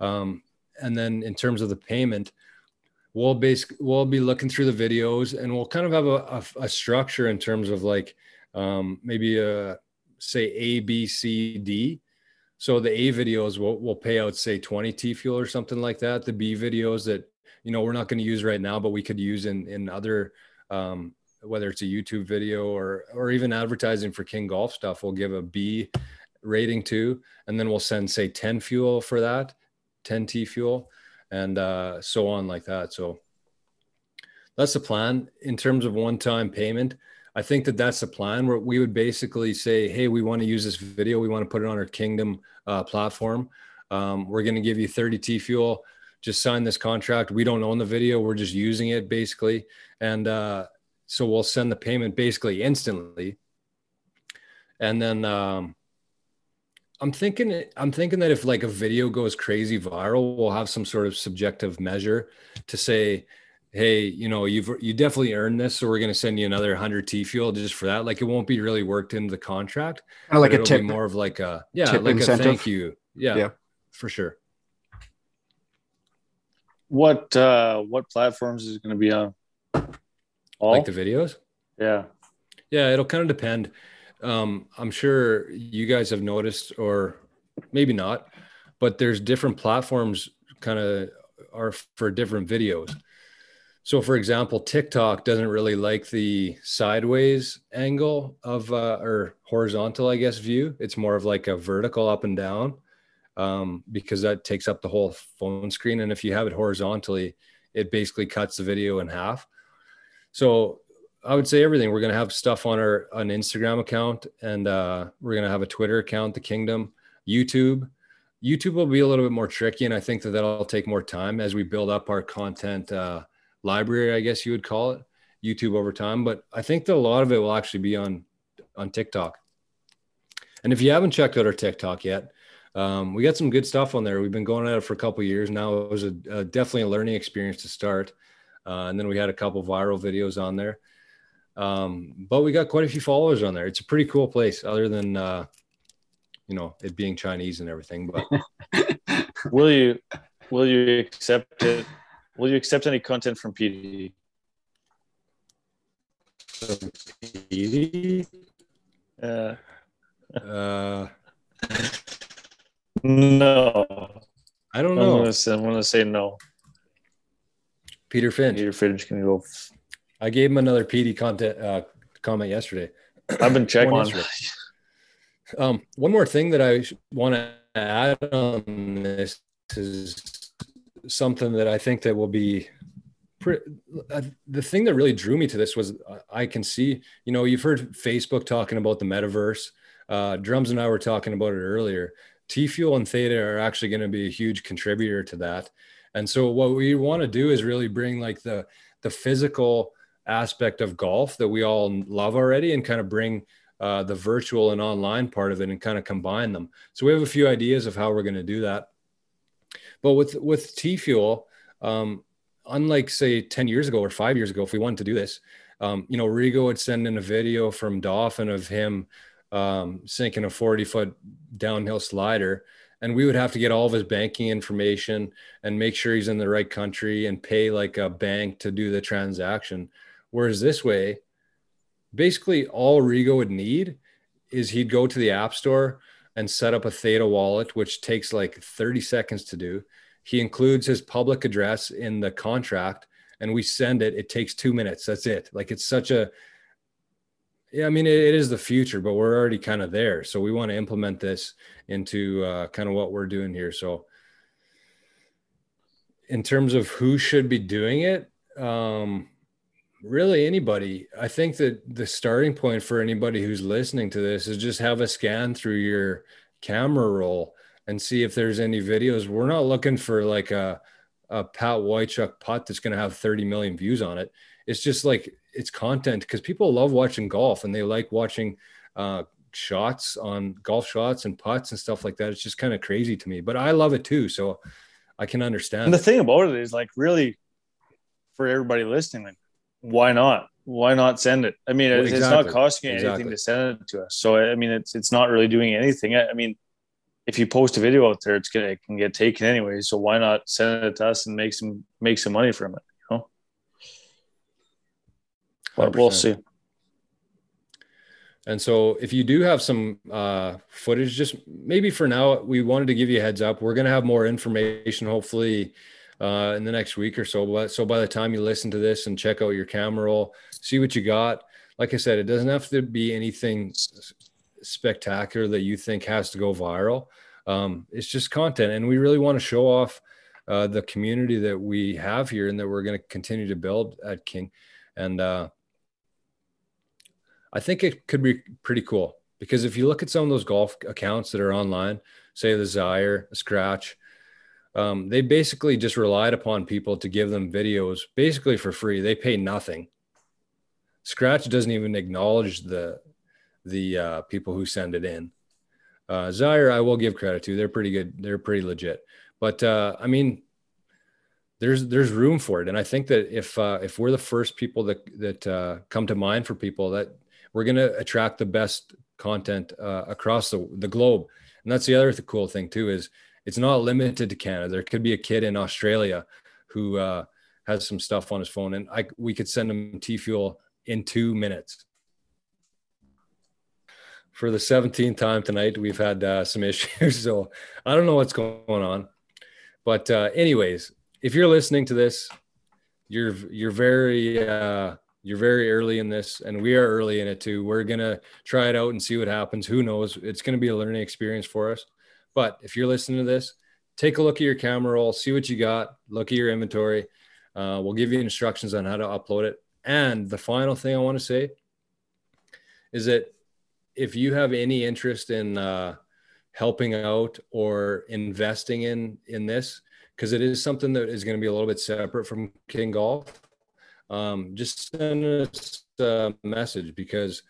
Um, and then in terms of the payment, we'll basically we'll be looking through the videos, and we'll kind of have a, a, a structure in terms of like um, maybe a, say A, B, C, D. So the A videos will, will pay out, say, twenty T-Fuel or something like that. The B videos that, you know, we're not going to use right now, but we could use in, in other, um, whether it's a YouTube video or or even advertising for King Golf stuff, we'll give a B rating to, and then we'll send, say, ten fuel for that, ten T-Fuel, and uh, so on like that. So that's the plan. In terms of one-time payment, I think that that's the plan, where we would basically say, hey, we want to use this video. We want to put it on our Kingdom uh, platform. Um, we're going to give you thirty T-Fuel just sign this contract. We don't own the video. We're just using it basically. And uh, so we'll send the payment basically instantly. And then um, I'm thinking, I'm thinking that if like a video goes crazy viral, we'll have some sort of subjective measure to say, hey, you know, you've, you definitely earned this. So we're going to send you another hundred T fuel just for that. Like it won't be really worked into the contract. Kind of like a tip, more of like a, yeah, like incentive. A thank you. Yeah, yeah, for sure. What, uh, what platforms is it going to be on? All? Like the videos? Yeah. Yeah. It'll kind of depend. Um, I'm sure you guys have noticed, or maybe not, but there's different platforms kind of are for different videos. So, for example, TikTok doesn't really like the sideways angle of uh, or horizontal, I guess, view. It's more of like a vertical up and down um, because that takes up the whole phone screen. And if you have it horizontally, it basically cuts the video in half. So I would say everything. We're going to have stuff on our an Instagram account, and uh, we're going to have a Twitter account, The Kingdom, YouTube. YouTube will be a little bit more tricky, and I think that that'll take more time as we build up our content uh library, I guess you would call it, YouTube over time. But I think that a lot of it will actually be on, on TikTok. And if you haven't checked out our TikTok yet, um, we got some good stuff on there. We've been going at it for a couple of years now. It was a, a definitely a learning experience to start. Uh, and then we had a couple viral videos on there. Um, but we got quite a few followers on there. It's a pretty cool place other than, uh, you know, it being Chinese and everything. But will you, will you accept it? Will you accept any content from P D? P D? Uh, uh, no. I don't know. I'm going to say no. Peter Finch. Peter Finch can go. I gave him another P D content uh, comment yesterday. I've been checking on it. Um, one more thing that I want to add on this is something that I think that will be pre- uh, the thing that really drew me to this was uh, I can see, you know, you've heard Facebook talking about the metaverse. Uh, Drums and I were talking about it earlier. T-Fuel and Theta are actually going to be a huge contributor to that. And so what we want to do is really bring like the, the physical aspect of golf that we all love already and kind of bring uh, the virtual and online part of it and kind of combine them. So we have a few ideas of how we're going to do that. But with, with T-Fuel, um, unlike, say, ten years ago or five years ago, if we wanted to do this, um, you know, Rigo would send in a video from Dolphin of him um, sinking a forty-foot downhill slider, and we would have to get all of his banking information and make sure he's in the right country and pay like a bank to do the transaction. Whereas this way, basically all Rigo would need is he'd go to the App Store and set up a Theta wallet, which takes like thirty seconds to do. He includes his public address in the contract and we send it. It takes two minutes. That's it. Like it's such a, yeah, I mean, it, it is the future, but we're already kind of there. So we want to implement this into uh, kind of what we're doing here. So in terms of who should be doing it, um, really anybody. I think that the starting point for anybody who's listening to this is just have a scan through your camera roll and see if there's any videos. We're not looking for like a, a Pat Wychuk putt that's going to have thirty million views on it. It's just like, it's content because people love watching golf and they like watching uh, shots on golf shots and putts and stuff like that. It's just kind of crazy to me, but I love it too. So I can understand. And the thing about it is like really for everybody listening, like, why not? Why not send it? I mean, it's, exactly. it's not costing you anything exactly. to send it to us. So, I mean, it's it's not really doing anything. I, I mean, if you post a video out there, it's gonna it can get taken anyway. So why not send it to us and make some make some money from it? You know, but we'll see. And so, if you do have some uh, footage, just maybe for now, we wanted to give you a heads up. We're gonna have more information, hopefully. Uh, in the next week or so. But so by the time you listen to this and check out your camera roll, see what you got. Like I said, it doesn't have to be anything spectacular that you think has to go viral. Um, it's just content. And we really want to show off uh, the community that we have here and that we're going to continue to build at King. And uh, I think it could be pretty cool because if you look at some of those golf accounts that are online, say the Zire, Scratch, um, they basically just relied upon people to give them videos basically for free. They pay nothing. Scratch doesn't even acknowledge the the uh, people who send it in. Uh, Zyre, I will give credit to. They're pretty good. They're pretty legit. But uh, I mean, there's there's room for it, and I think that if uh, if we're the first people that that uh, come to mind for people, that we're going to attract the best content uh, across the the globe. And that's the other th- cool thing too, is it's not limited to Canada. There could be a kid in Australia who uh, has some stuff on his phone, and I we could send him T-Fuel in two minutes. For the seventeenth time tonight, we've had uh, some issues, so I don't know what's going on. But uh, anyways, if you're listening to this, you're you're very uh, you're very early in this, and we are early in it too. We're gonna try it out and see what happens. Who knows? It's gonna be a learning experience for us. But if you're listening to this, take a look at your camera roll, see what you got, look at your inventory. Uh, we'll give you instructions on how to upload it. And the final thing I want to say is that if you have any interest in uh, helping out or investing in in this, because it is something that is going to be a little bit separate from King Golf, um, just send us a message, because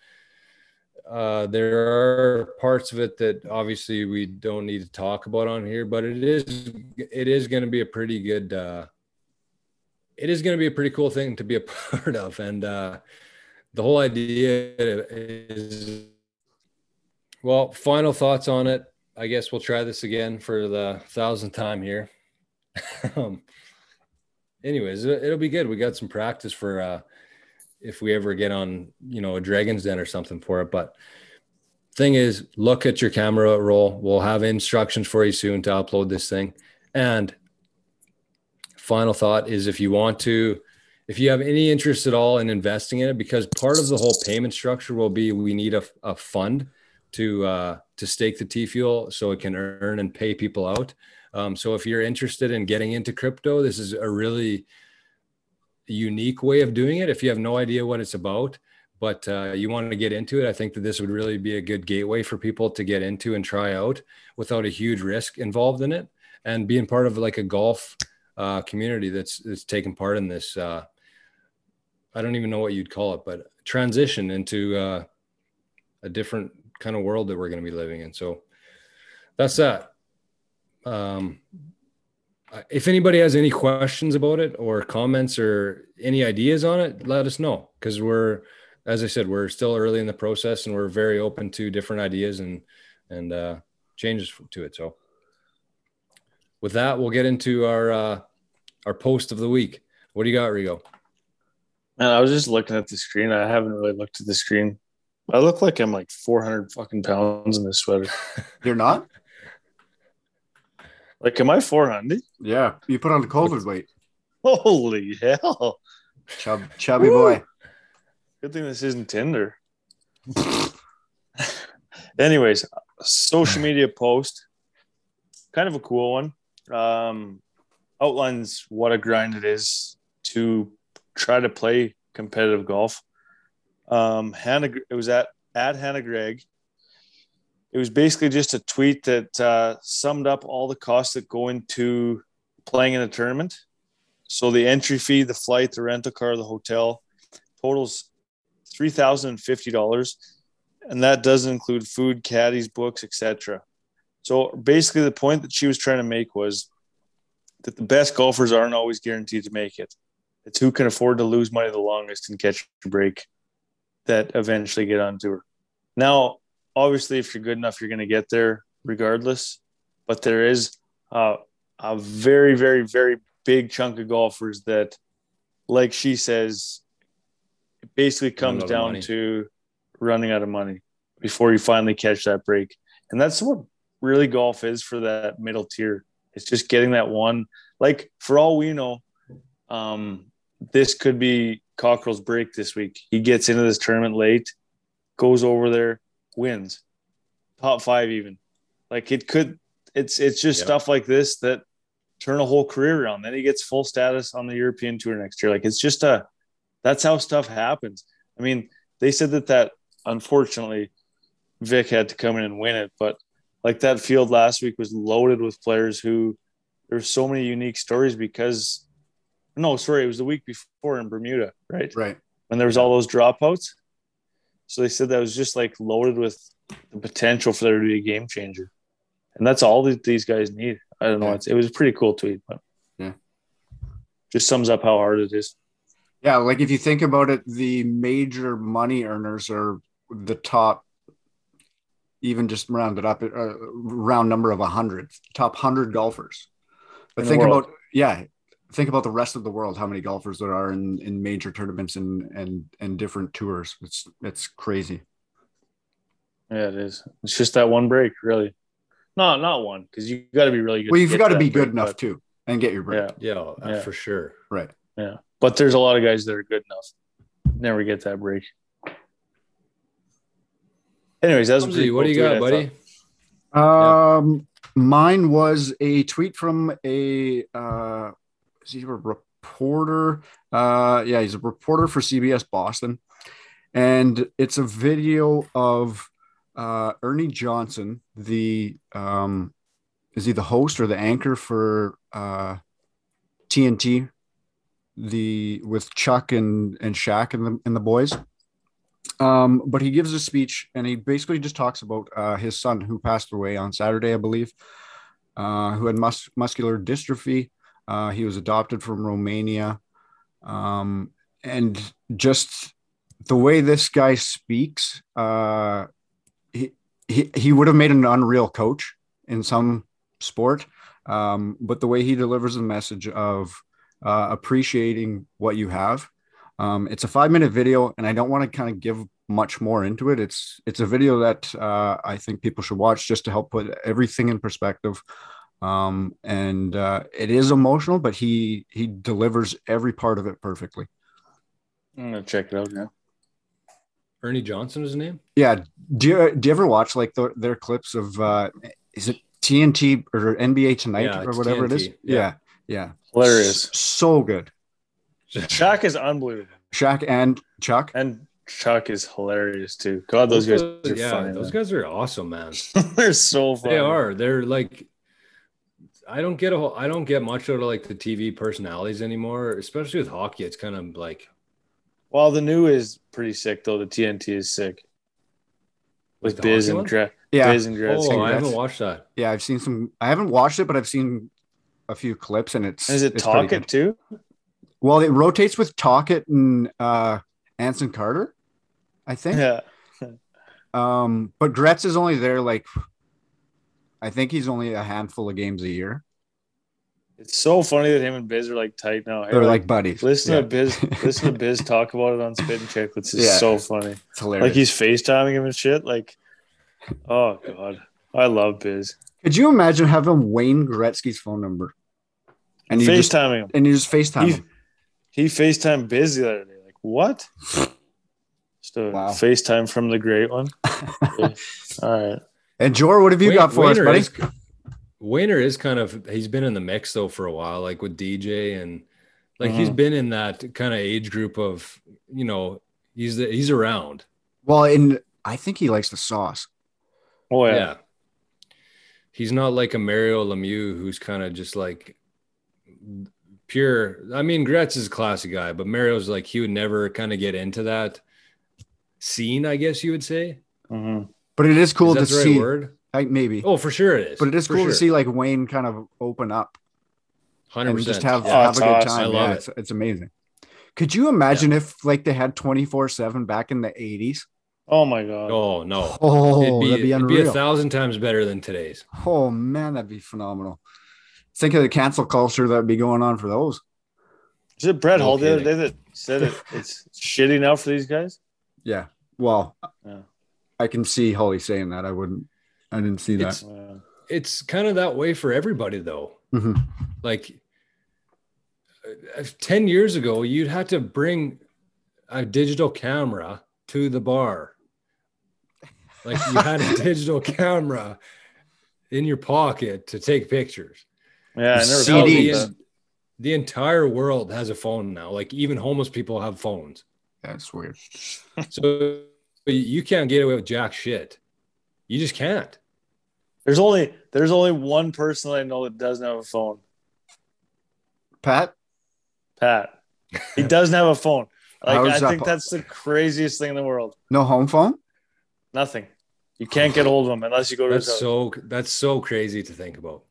uh, there are parts of it that obviously we don't need to talk about on here, but it is it is going to be a pretty good uh, it is going to be a pretty cool thing to be a part of, and uh, the whole idea is. Well, final thoughts on it. I guess we'll try this again for the thousandth time here. um, anyways, it'll be good. We got some practice for uh, if we ever get on, you know, a Dragon's Den or something for it. But thing is, look at your camera roll. We'll have instructions for you soon to upload this thing. And final thought is, if you want to, if you have any interest at all in investing in it, because part of the whole payment structure will be we need a, a fund to uh, to stake the T-Fuel so it can earn and pay people out. Um, so if you're interested in getting into crypto, this is a really unique way of doing it. If you have no idea what it's about, but uh, you want to get into it, I think that this would really be a good gateway for people to get into and try out without a huge risk involved in it, and being part of like a golf uh, community that's, that's taking part in this. Uh, I don't even know what you'd call it, but transition into uh, a different kind of world that we're going to be living in. So that's that. Um, if anybody has any questions about it or comments or any ideas on it, let us know. Cause we're, as I said, we're still early in the process, and we're very open to different ideas and, and, uh, changes to it. So with that, we'll get into our, uh, our post of the week. What do you got, Rigo? Man, I was just looking at the screen. I haven't really looked at the screen. I look like I'm like four hundred fucking pounds in this sweater. You're not? Like, am I four hundred? Yeah. You put on the COVID weight. Holy hell. Chub, chubby Woo. Boy. Good thing this isn't Tinder. Anyways, social media post. Kind of a cool one. Um, outlines what a grind it is to try to play competitive golf. Um, Hannah, it was at, at Hannah Greg. It was basically just a tweet that uh, summed up all the costs that go into playing in a tournament. So the entry fee, the flight, the rental car, the hotel totals three thousand fifty dollars. And that doesn't include food, caddies, books, et cetera. So basically the point that she was trying to make was that the best golfers aren't always guaranteed to make it. It's who can afford to lose money the longest and catch a break that eventually get on tour. Now, obviously, if you're good enough, you're going to get there regardless. But there is uh, a very, very, very big chunk of golfers that, like she says, it basically comes down to running out of money before you finally catch that break. And that's what really golf is for that middle tier. It's just getting that one. Like, for all we know, um, this could be Cockrell's break this week. He gets into this tournament late, goes over there, wins top five, even like it could, it's, it's just yep. stuff like this that turn a whole career around. Then he gets full status on the European Tour next year. Like it's just a, that's how stuff happens. I mean, they said that, that unfortunately Vic had to come in and win it, but like that field last week was loaded with players who there's so many unique stories because no, sorry, it was the week before in Bermuda, right? Right. When there was all those dropouts. So they said that was just like loaded with the potential for there to be a game changer. And that's all that these guys need. I don't know. Yeah. It's, it was a pretty cool tweet, but yeah, just sums up how hard it is. Yeah. Like if you think about it, the major money earners are the top, even just rounded up, uh, round number of a hundred, top hundred golfers. But in think about, yeah. Think about the rest of the world, how many golfers there are in, in major tournaments and, and, and different tours. It's, it's crazy. Yeah, it is. It's just that one break, really. No, not one. Cause you gotta be really good. Well, you've got to be good break, enough but, too and get your break. Yeah. Yeah, yeah, for sure. Right. Yeah. But there's a lot of guys that are good enough. Never get that break. Anyways, that was pretty cool. What do you got, buddy? Um, yeah. Mine was a tweet from a, uh, he's a reporter. Uh, yeah, he's a reporter for C B S Boston. And it's a video of uh, Ernie Johnson, the um, is he the host or the anchor for uh, T N T, the with Chuck and, and Shaq and the, and the boys. Um, but he gives a speech and he basically just talks about uh, his son who passed away on Saturday, I believe, uh, who had mus- muscular dystrophy. Uh, he was adopted from Romania. Um, and just the way this guy speaks, uh, he, he, he would have made an unreal coach in some sport. Um, but the way he delivers the message of uh, appreciating what you have. Um, it's a five minute video and I don't want to kind of give much more into it. It's, it's a video that uh, I think people should watch just to help put everything in perspective. Um, and, uh, it is emotional, but he, he delivers every part of it perfectly. I'm going to check it out now. Ernie Johnson is his name. Yeah. Do you, do you ever watch like the, their clips of, uh, is it T N T or N B A Tonight yeah, or whatever T N T. It is? Yeah. Yeah. Hilarious. So good. Shaq is unbelievable. Shaq and Chuck and Chuck is hilarious too. God, those, those guys are yeah, funny, those man. Guys are awesome, man. They're so funny. They are. They're like, I don't get a whole, I don't get much out of like the T V personalities anymore, especially with hockey. It's kind of like, well, the new is pretty sick though. The T N T is sick with Biz and Greg. Yeah, Biz and Greg. Oh, I haven't watched that. Yeah, I've seen some. I haven't watched it, but I've seen a few clips, and it's. Is it Talk It too? Well, it rotates with Talk It and uh, Anson Carter, I think. Yeah. um, but Gretz is only there like. I think he's only a handful of games a year. It's so funny that him and Biz are like tight now. Hey, They're like, like buddies. Listen yeah. to Biz. Listen to Biz talk about it on Spit and Chicklets. It's yeah. so funny. It's hilarious. Like he's FaceTiming him and shit. Like, oh god, I love Biz. Could you imagine having Wayne Gretzky's phone number? And you FaceTiming just, him. And you just FaceTime he, him. He FaceTimed Biz the other day. Like what? Just a wow. FaceTime from the great one. All right. And Jor, what have you Wayne, got for Wayner us, buddy? Is, Wayner is kind of, he's been in the mix though for a while, like with D J and like, mm-hmm. he's been in that kind of age group of, you know, he's, the, he's around. Well, and I think he likes the sauce. Oh yeah. yeah. He's not like a Mario Lemieux who's kind of just like pure. I mean, Gretz is a classy guy, but Mario's like, he would never kind of get into that scene, I guess you would say. Mm-hmm. But it is cool is that to the right see, word? Like maybe. Oh, for sure it is. But it is for cool sure. to see like Wayne kind of open up, one hundred percent. And just have, yeah, have a awesome. Good time. I love yeah, it. It's, it's amazing. Could you imagine yeah. if like they had twenty-four seven back in the eighties? Oh my god! Oh no! Oh, it'd be, that'd be unreal. It'd be a thousand times better than today's. Oh man, that'd be phenomenal. Think of the cancel culture that'd be going on for those. Is it Brett no Hull the other day that said it, it's shitty now for these guys? Yeah. Well. Yeah. I can see Holly saying that. I wouldn't, I didn't see that. It's, it's kind of that way for everybody though. Mm-hmm. Like ten years ago, you'd have to bring a digital camera to the bar. Like you had a digital camera in your pocket to take pictures. Yeah. I never thought the, the entire world has a phone now. Like even homeless people have phones. That's weird. So you can't get away with jack shit. You just can't. There's only there's only one person I know that doesn't have a phone, Pat? Pat. He doesn't have a phone. Like, I think that's the craziest thing in the world. No home phone? Nothing. You can't get hold of him unless you go to that's his house. So, that's so crazy to think about.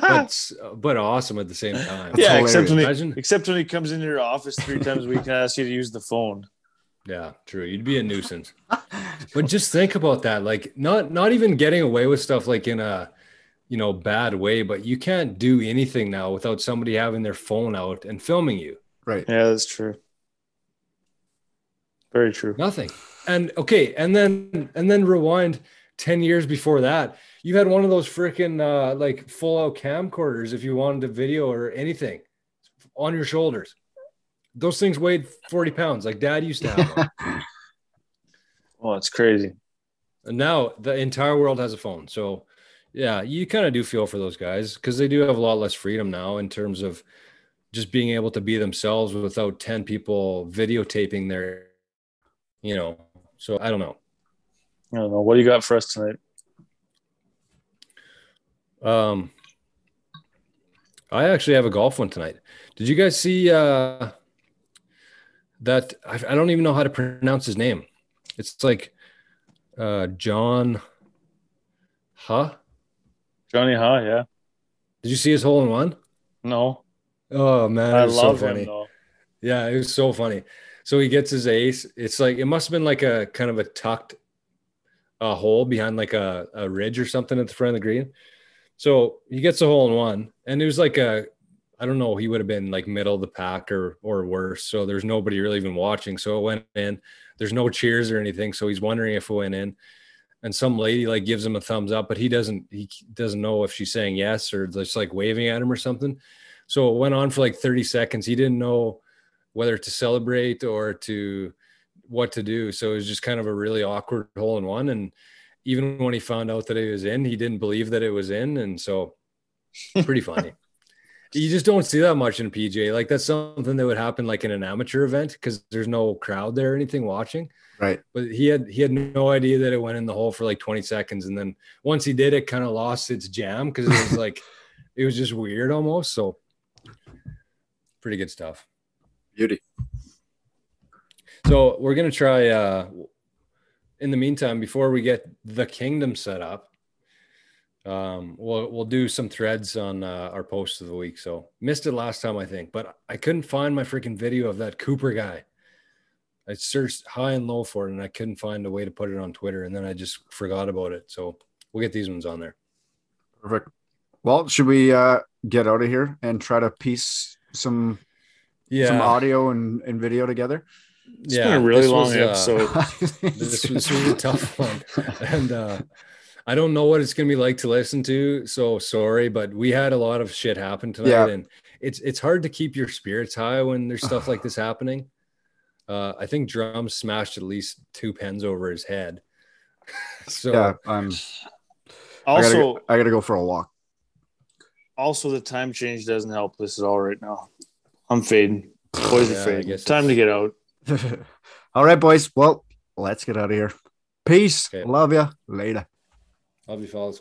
That's, but awesome at the same time. Yeah, except when, he, except when he comes into your office three times a week and asks you to use the phone. Yeah, true. You'd be a nuisance. But just think about that. Like, not not even getting away with stuff like in a, you know, bad way, but you can't do anything now without somebody having their phone out and filming you. Right. Yeah, that's true. Very true. Nothing. And okay, and then and then rewind ten years before that. You had one of those freaking uh, like full out camcorders if you wanted to video or anything on your shoulders. Those things weighed forty pounds, like Dad used to have them. Oh, it's crazy. And now the entire world has a phone. So yeah, you kind of do feel for those guys because they do have a lot less freedom now in terms of just being able to be themselves without ten people videotaping their, you know. So I don't know. I don't know. What do you got for us tonight? Um, I actually have a golf one tonight. Did you guys see uh, that? I, I don't even know how to pronounce his name. It's like uh, John Huh? Johnny Huh, yeah. Did you see his hole in one? No. Oh, man. I love him, though. Yeah, it was so funny. So he gets his ace. It's like, it must've been like a kind of a tucked a hole behind like a, a ridge or something at the front of the green. So he gets a hole in one and it was like a, I don't know, he would have been like middle of the pack or, or worse. So there's nobody really even watching. So it went in, there's no cheers or anything. So he's wondering if it went in and some lady like gives him a thumbs up, but he doesn't, he doesn't know if she's saying yes or just like waving at him or something. So it went on for like thirty seconds. He didn't know whether to celebrate or to what to do. So it was just kind of a really awkward hole in one. And even when he found out that it was in, he didn't believe that it was in. And so pretty funny. You just don't see that much in P G A. Like that's something that would happen like in an amateur event because there's no crowd there or anything watching. Right. But he had, he had no idea that it went in the hole for like twenty seconds. And then once he did, it kind of lost its jam because it was like, it was just weird almost. So pretty good stuff. Beauty. So we're going to try, uh, in the meantime, before we get the kingdom set up, um, we'll, we'll do some threads on uh, our posts of the week. So missed it last time, I think, but I couldn't find my freaking video of that Cooper guy. I searched high and low for it and I couldn't find a way to put it on Twitter. And then I just forgot about it. So we'll get these ones on there. Perfect. Well, should we uh, get out of here and try to piece some... Yeah. Some audio and, and video together. It's yeah, been a really long was, episode. Uh, this, this was a tough one. And uh, I don't know what it's going to be like to listen to. So sorry, but we had a lot of shit happen tonight. Yeah. And it's it's hard to keep your spirits high when there's stuff like this happening. Uh, I think Drums smashed at least two pens over his head. So yeah, I'm also, I got to go for a walk. Also, the time change doesn't help us at all right now. I'm fading. Boys yeah, are fading. Time to get out. All right, boys. Well, let's get out of here. Peace. Okay. Love you. Later. Love you, fellas.